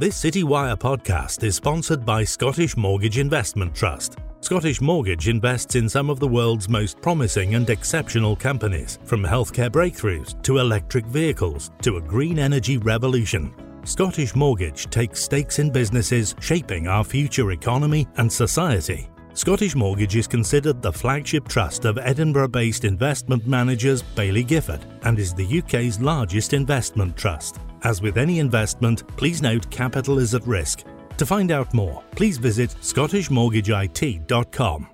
This Citywire podcast is sponsored by Scottish Mortgage Investment Trust. Scottish Mortgage invests in some of the world's most promising and exceptional companies, from healthcare breakthroughs to electric vehicles to a green energy revolution. Scottish Mortgage takes stakes in businesses shaping our future economy and society. Scottish Mortgage is considered the flagship trust of Edinburgh-based investment managers Bailey Gifford and is the UK's largest investment trust. As with any investment, please note capital is at risk. To find out more, please visit scottishmortgageit.com.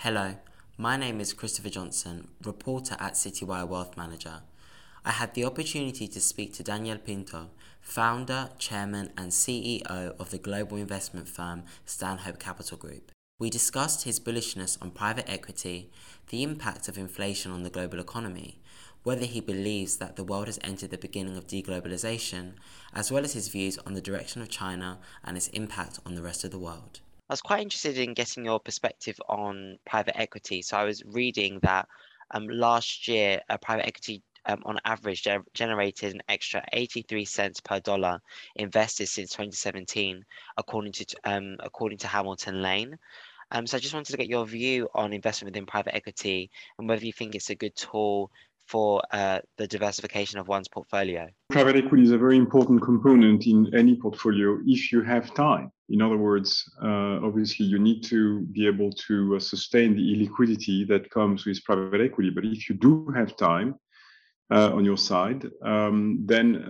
Hello, my name is Christopher Johnson, reporter at Citywire Wealth Manager. I had the opportunity to speak to Daniel Pinto, founder, chairman and CEO of the global investment firm Stanhope Capital Group. We discussed his bullishness on private equity, the impact of inflation on the global economy, whether he believes that the world has entered the beginning of deglobalization, as well as his views on the direction of China and its impact on the rest of the world. I was quite interested in getting your perspective on private equity. So I was reading that last year, private equity on average generated an extra 83 cents per dollar invested since 2017, according to Hamilton Lane. So I just wanted to get your view on investment within private equity and whether you think it's a good tool for the diversification of one's portfolio. Private equity is a very important component in any portfolio if you have time. In other words, obviously you need to be able to sustain the illiquidity that comes with private equity. But if you do have time on your side, then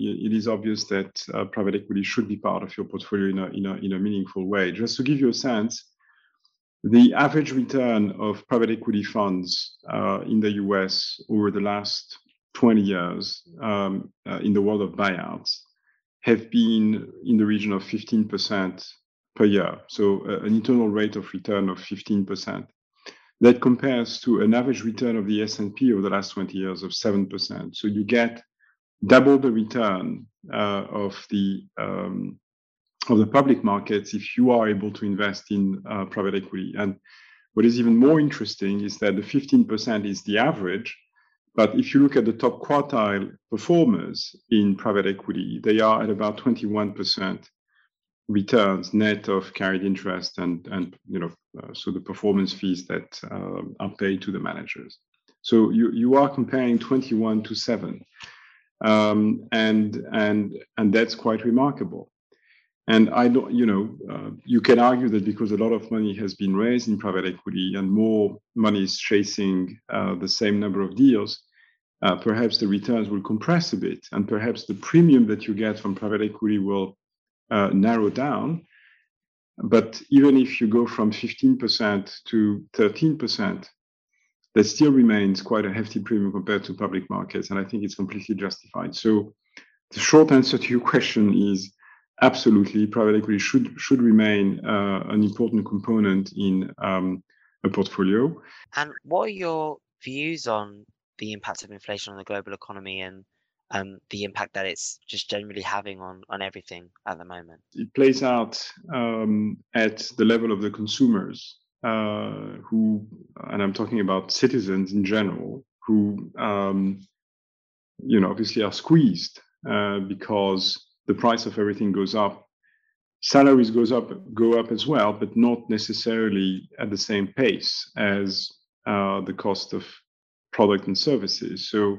it is obvious that private equity should be part of your portfolio in a meaningful way. Just to give you a sense, the average return of private equity funds in the US over the last 20 years in the world of buyouts have been in the region of 15% per year. So an internal rate of return of 15%. That compares to an average return of the S&P over the last 20 years of 7%. So you get double the return of the public markets if you are able to invest in private equity. And what is even more interesting is that the 15% is the average, but if you look at the top quartile performers in private equity, they are at about 21% returns net of carried interest and the performance fees that are paid to the managers. So you are comparing 21 to 7, and that's quite remarkable. And I don't, you can argue that because a lot of money has been raised in private equity and more money is chasing the same number of deals, perhaps the returns will compress a bit, and perhaps the premium that you get from private equity will narrow down. But even if you go from 15% to 13%, that still remains quite a hefty premium compared to public markets, and I think it's completely justified. So the short answer to your question is, absolutely, private equity should remain an important component in a portfolio. And what are your views on the impact of inflation on the global economy and the impact that it's just generally having on everything at the moment? It plays out at the level of the consumers, and I'm talking about citizens in general, who obviously are squeezed because the price of everything goes up. Salaries go up as well, but not necessarily at the same pace as the cost of product and services. So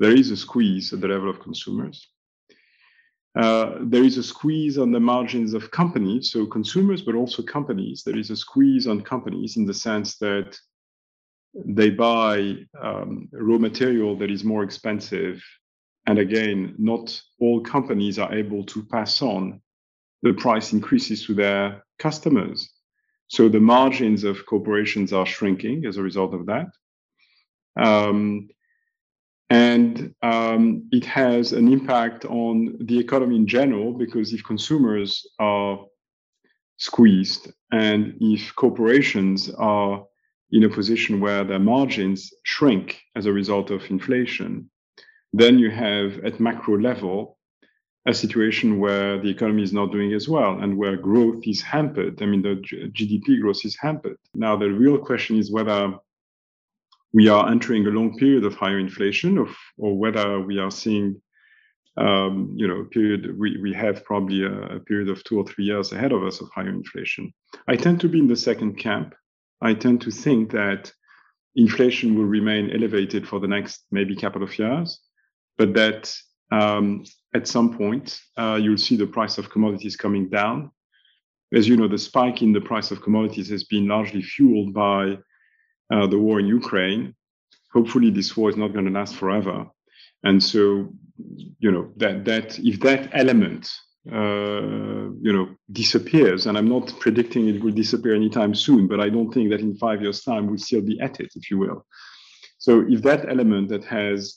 there is a squeeze at the level of consumers. There is a squeeze on the margins of companies, so consumers, but also companies. There is a squeeze on companies in the sense that they buy raw material that is more expensive. And again, not all companies are able to pass on the price increases to their customers. So the margins of corporations are shrinking as a result of that. And it has an impact on the economy in general, because if consumers are squeezed and if corporations are in a position where their margins shrink as a result of inflation, then you have at macro level a situation where the economy is not doing as well and where growth is hampered. I mean, the GDP growth is hampered. Now, the real question is whether we are entering a long period of higher inflation, or whether we are seeing, we have probably a period of 2 or 3 years ahead of us of higher inflation. I tend to be in the second camp. I tend to think that inflation will remain elevated for the next maybe couple of years, but that at some point you'll see the price of commodities coming down. As you know, the spike in the price of commodities has been largely fueled by the war in Ukraine. Hopefully, this war is not going to last forever. And so, that if that element, disappears, and I'm not predicting it will disappear anytime soon, but I don't think that in 5 years' time we'll still be at it, if you will. So if that element that has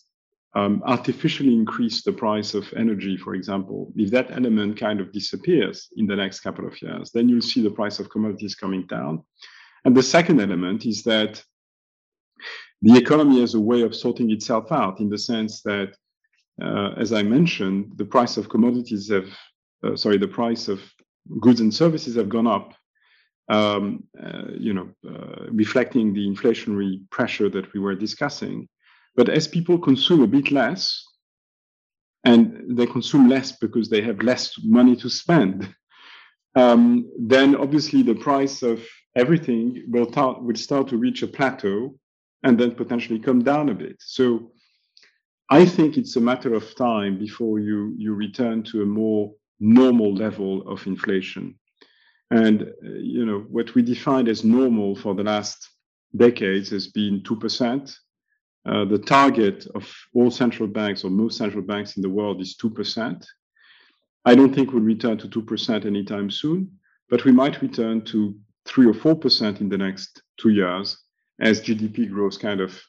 artificially increased the price of energy, for example, if that element kind of disappears in the next couple of years, then you'll see the price of commodities coming down. And the second element is that the economy has a way of sorting itself out, in the sense that, as I mentioned, the price of commodities the price of goods and services have gone up, reflecting the inflationary pressure that we were discussing. But as people consume a bit less, and they consume less because they have less money to spend, then obviously the price of everything will start to reach a plateau and then potentially come down a bit. So I think it's a matter of time before you return to a more normal level of inflation. And, what we defined as normal for the last decades has been 2%. The target of all central banks, or most central banks in the world, is 2%. I don't think we'll return to 2% anytime soon, but we might return to 3 or 4% in the next 2 years as GDP growth kind of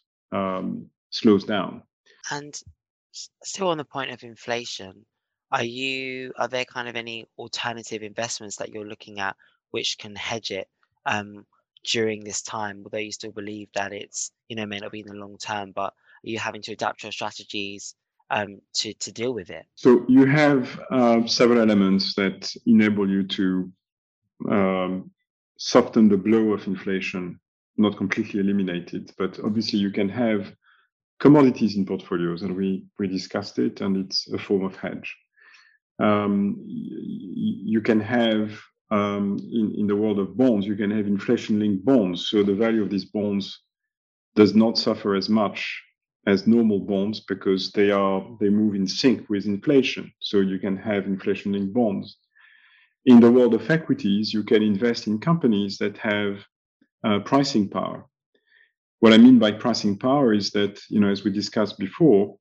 slows down. And still on the point of inflation, are there kind of any alternative investments that you're looking at which can hedge it during this time, although you still believe that it's, may not be in the long term, but are you having to adapt your strategies to deal with it? So you have several elements that enable you to soften the blow of inflation, not completely eliminate it, but obviously you can have commodities in portfolios, and we discussed it, and it's a form of hedge. You can have, in the world of bonds, you can have inflation-linked bonds. So the value of these bonds does not suffer as much as normal bonds because they move in sync with inflation. So you can have inflation-linked bonds. In the world of equities, you can invest in companies that have pricing power. What I mean by pricing power is that, as we discussed before,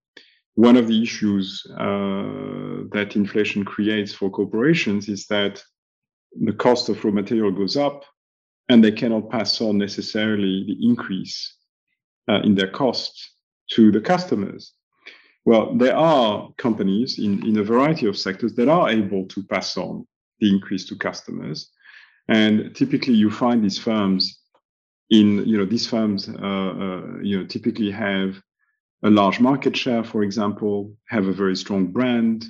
one of the issues that inflation creates for corporations is that the cost of raw material goes up and they cannot pass on necessarily the increase in their costs to the customers. Well, there are companies in a variety of sectors that are able to pass on the increase to customers. And typically you find these firms typically have a large market share, for example, have a very strong brand,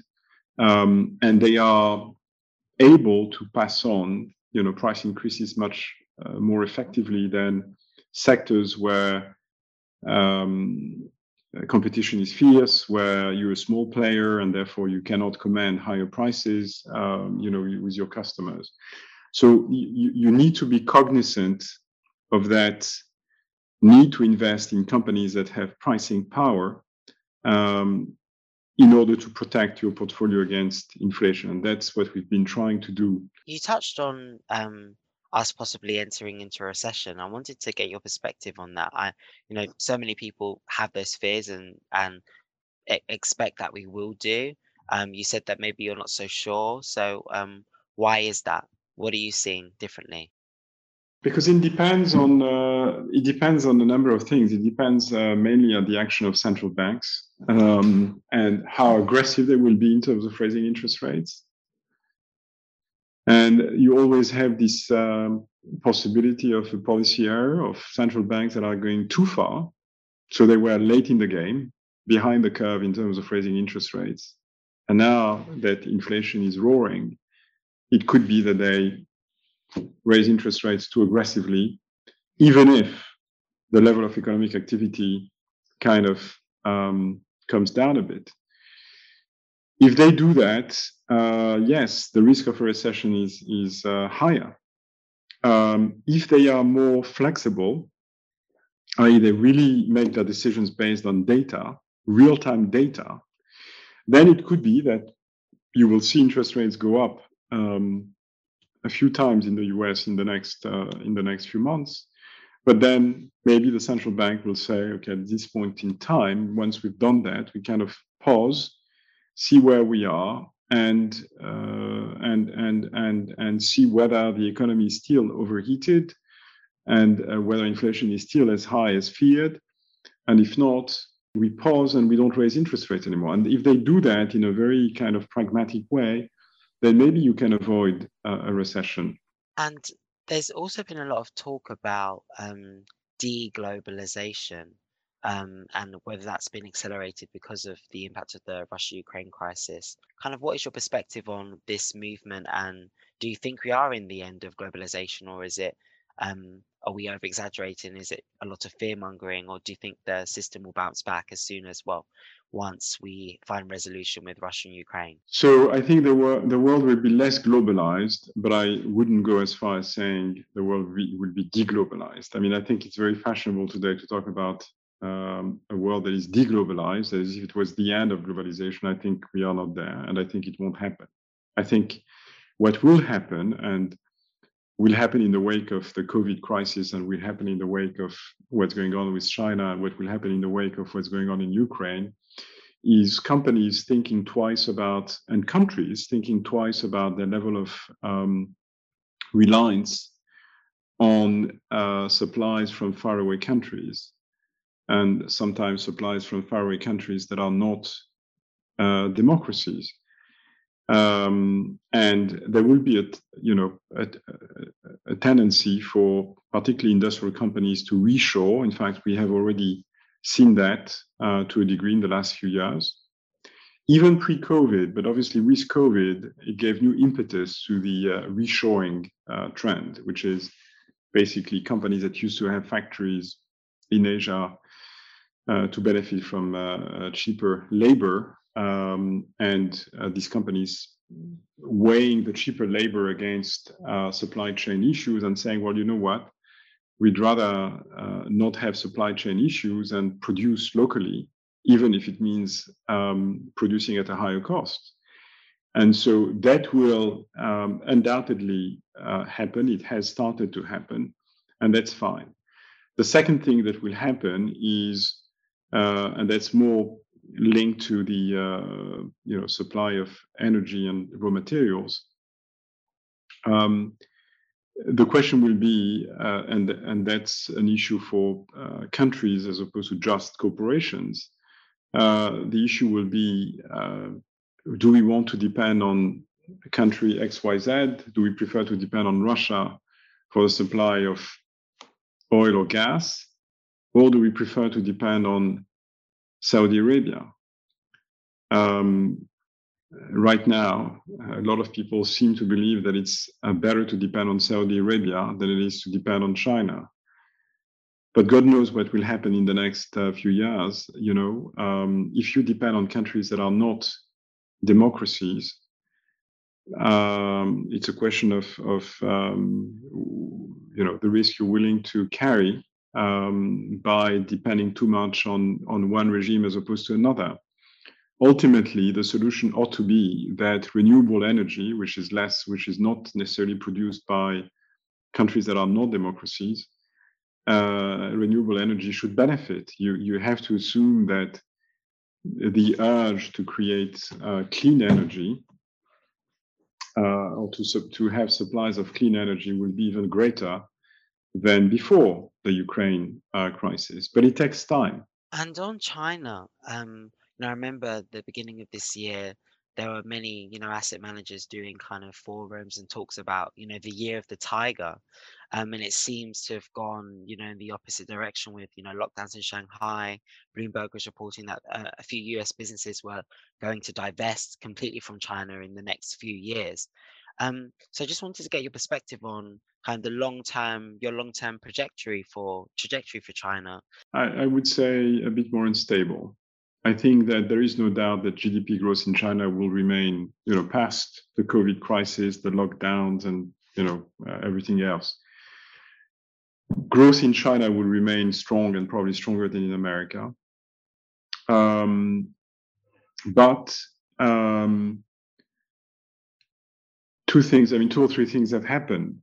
and they are able to pass on, price increases much more effectively than sectors where competition is fierce, where you're a small player and therefore you cannot command higher prices, with your customers. So you need to be cognizant of that need to invest in companies that have pricing power in order to protect your portfolio against inflation. And that's what we've been trying to do. You touched on us possibly entering into a recession. I wanted to get your perspective on that. So many people have those fears and expect that we will do. You said that maybe you're not so sure. So why is that? What are you seeing differently? Because it depends on a number of things. It depends mainly on the action of central banks and how aggressive they will be in terms of raising interest rates. And you always have this possibility of a policy error of central banks that are going too far. So they were late in the game, behind the curve in terms of raising interest rates. And now that inflation is roaring, it could be that they raise interest rates too aggressively, even if the level of economic activity kind of comes down a bit. If they do that, yes, the risk of a recession is higher. If they are more flexible, i.e. they really make their decisions based on data, real-time data, then it could be that you will see interest rates go up a few times in the US in the next few months. But then maybe the central bank will say, okay, at this point in time, once we've done that, we kind of pause, see where we are, and see whether the economy is still overheated, and whether inflation is still as high as feared. And if not, we pause and we don't raise interest rates anymore. And if they do that in a very kind of pragmatic way, then maybe you can avoid a recession. And there's also been a lot of talk about deglobalization and whether that's been accelerated because of the impact of the Russia-Ukraine crisis. Kind of what is your perspective on this movement? And do you think we are in the end of globalization, or is it, are we over-exaggerating? Is it a lot of fear-mongering, or do you think the system will bounce back as soon as, well, once we find resolution with Russia and Ukraine? So I think the world will be less globalized, but I wouldn't go as far as saying the world will be deglobalized. I mean, I think it's very fashionable today to talk about a world that is deglobalized, as if it was the end of globalization. I think we are not there, and I think it won't happen. I think what will happen, and will happen in the wake of the COVID crisis, and will happen in the wake of what's going on with China, and what will happen in the wake of what's going on in Ukraine, is companies thinking twice about, and countries thinking twice about, their level of reliance on supplies from faraway countries, and sometimes supplies from faraway countries that are not democracies. And there will be a tendency for particularly industrial companies to reshore. In fact, we have already seen that to a degree in the last few years, even pre-COVID, but obviously with COVID, it gave new impetus to the reshoring trend, which is basically companies that used to have factories in Asia to benefit from cheaper labor. And these companies weighing the cheaper labor against supply chain issues and saying, well, you know what, we'd rather not have supply chain issues and produce locally, even if it means producing at a higher cost. And so that will undoubtedly happen. It has started to happen, and that's fine. The second thing that will happen is, and that's more linked to the supply of energy and raw materials, the question will be, and that's an issue for countries as opposed to just corporations, the issue will be, do we want to depend on country XYZ? Do we prefer to depend on Russia for the supply of oil or gas? Or do we prefer to depend on Saudi Arabia? Right now, a lot of people seem to believe that it's better to depend on Saudi Arabia than it is to depend on China. But God knows what will happen in the next few years. You know, if you depend on countries that are not democracies, it's a question of the risk you're willing to carry by depending too much on one regime as opposed to another. Ultimately, the solution ought to be that renewable energy, which is not necessarily produced by countries that are not democracies, renewable energy should benefit. You have to assume that the urge to create clean energy or to have supplies of clean energy will be even greater than before the Ukraine crisis, but it takes time. And on China, I remember at the beginning of this year, there were many, asset managers doing kind of forums and talks about, the year of the tiger. And it seems to have gone, in the opposite direction with, lockdowns in Shanghai. Bloomberg was reporting that a few US businesses were going to divest completely from China in the next few years. So I just wanted to get your perspective on kind of the long-term trajectory for China. I would say a bit more unstable. I think that there is no doubt that GDP growth in China will remain, past the COVID crisis, the lockdowns, and everything else. Growth in China will remain strong and probably stronger than in America. Two or three things have happened.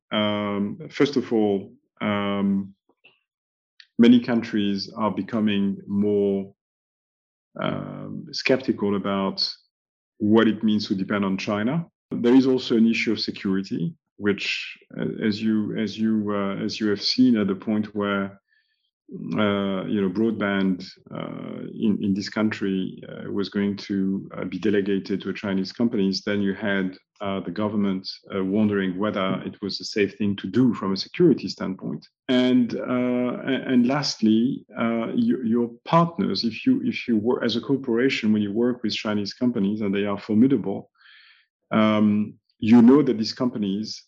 First of all, many countries are becoming more skeptical about what it means to depend on China. There is also an issue of security, which, as you have seen, at the point where broadband in this country was going to be delegated to Chinese companies, then you had the government wondering whether it was a safe thing to do from a security standpoint. And lastly, your partners, if you work as a corporation, when you work with Chinese companies and they are formidable, that these companies,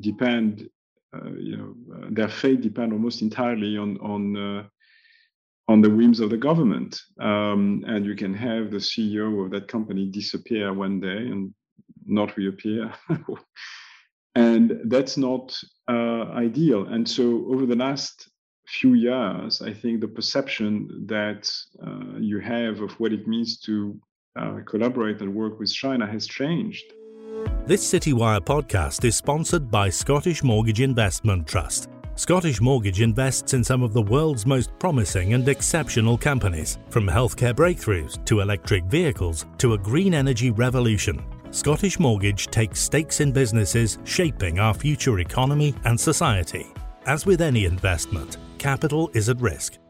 depend. Their fate depend almost entirely on the whims of the government, and you can have the CEO of that company disappear one day and not reappear, and that's not ideal. And so, over the last few years, I think the perception that you have of what it means to collaborate and work with China has changed. This Citywire podcast is sponsored by Scottish Mortgage Investment Trust. Scottish Mortgage invests in some of the world's most promising and exceptional companies, from healthcare breakthroughs to electric vehicles to a green energy revolution. Scottish Mortgage takes stakes in businesses shaping our future economy and society. As with any investment, capital is at risk.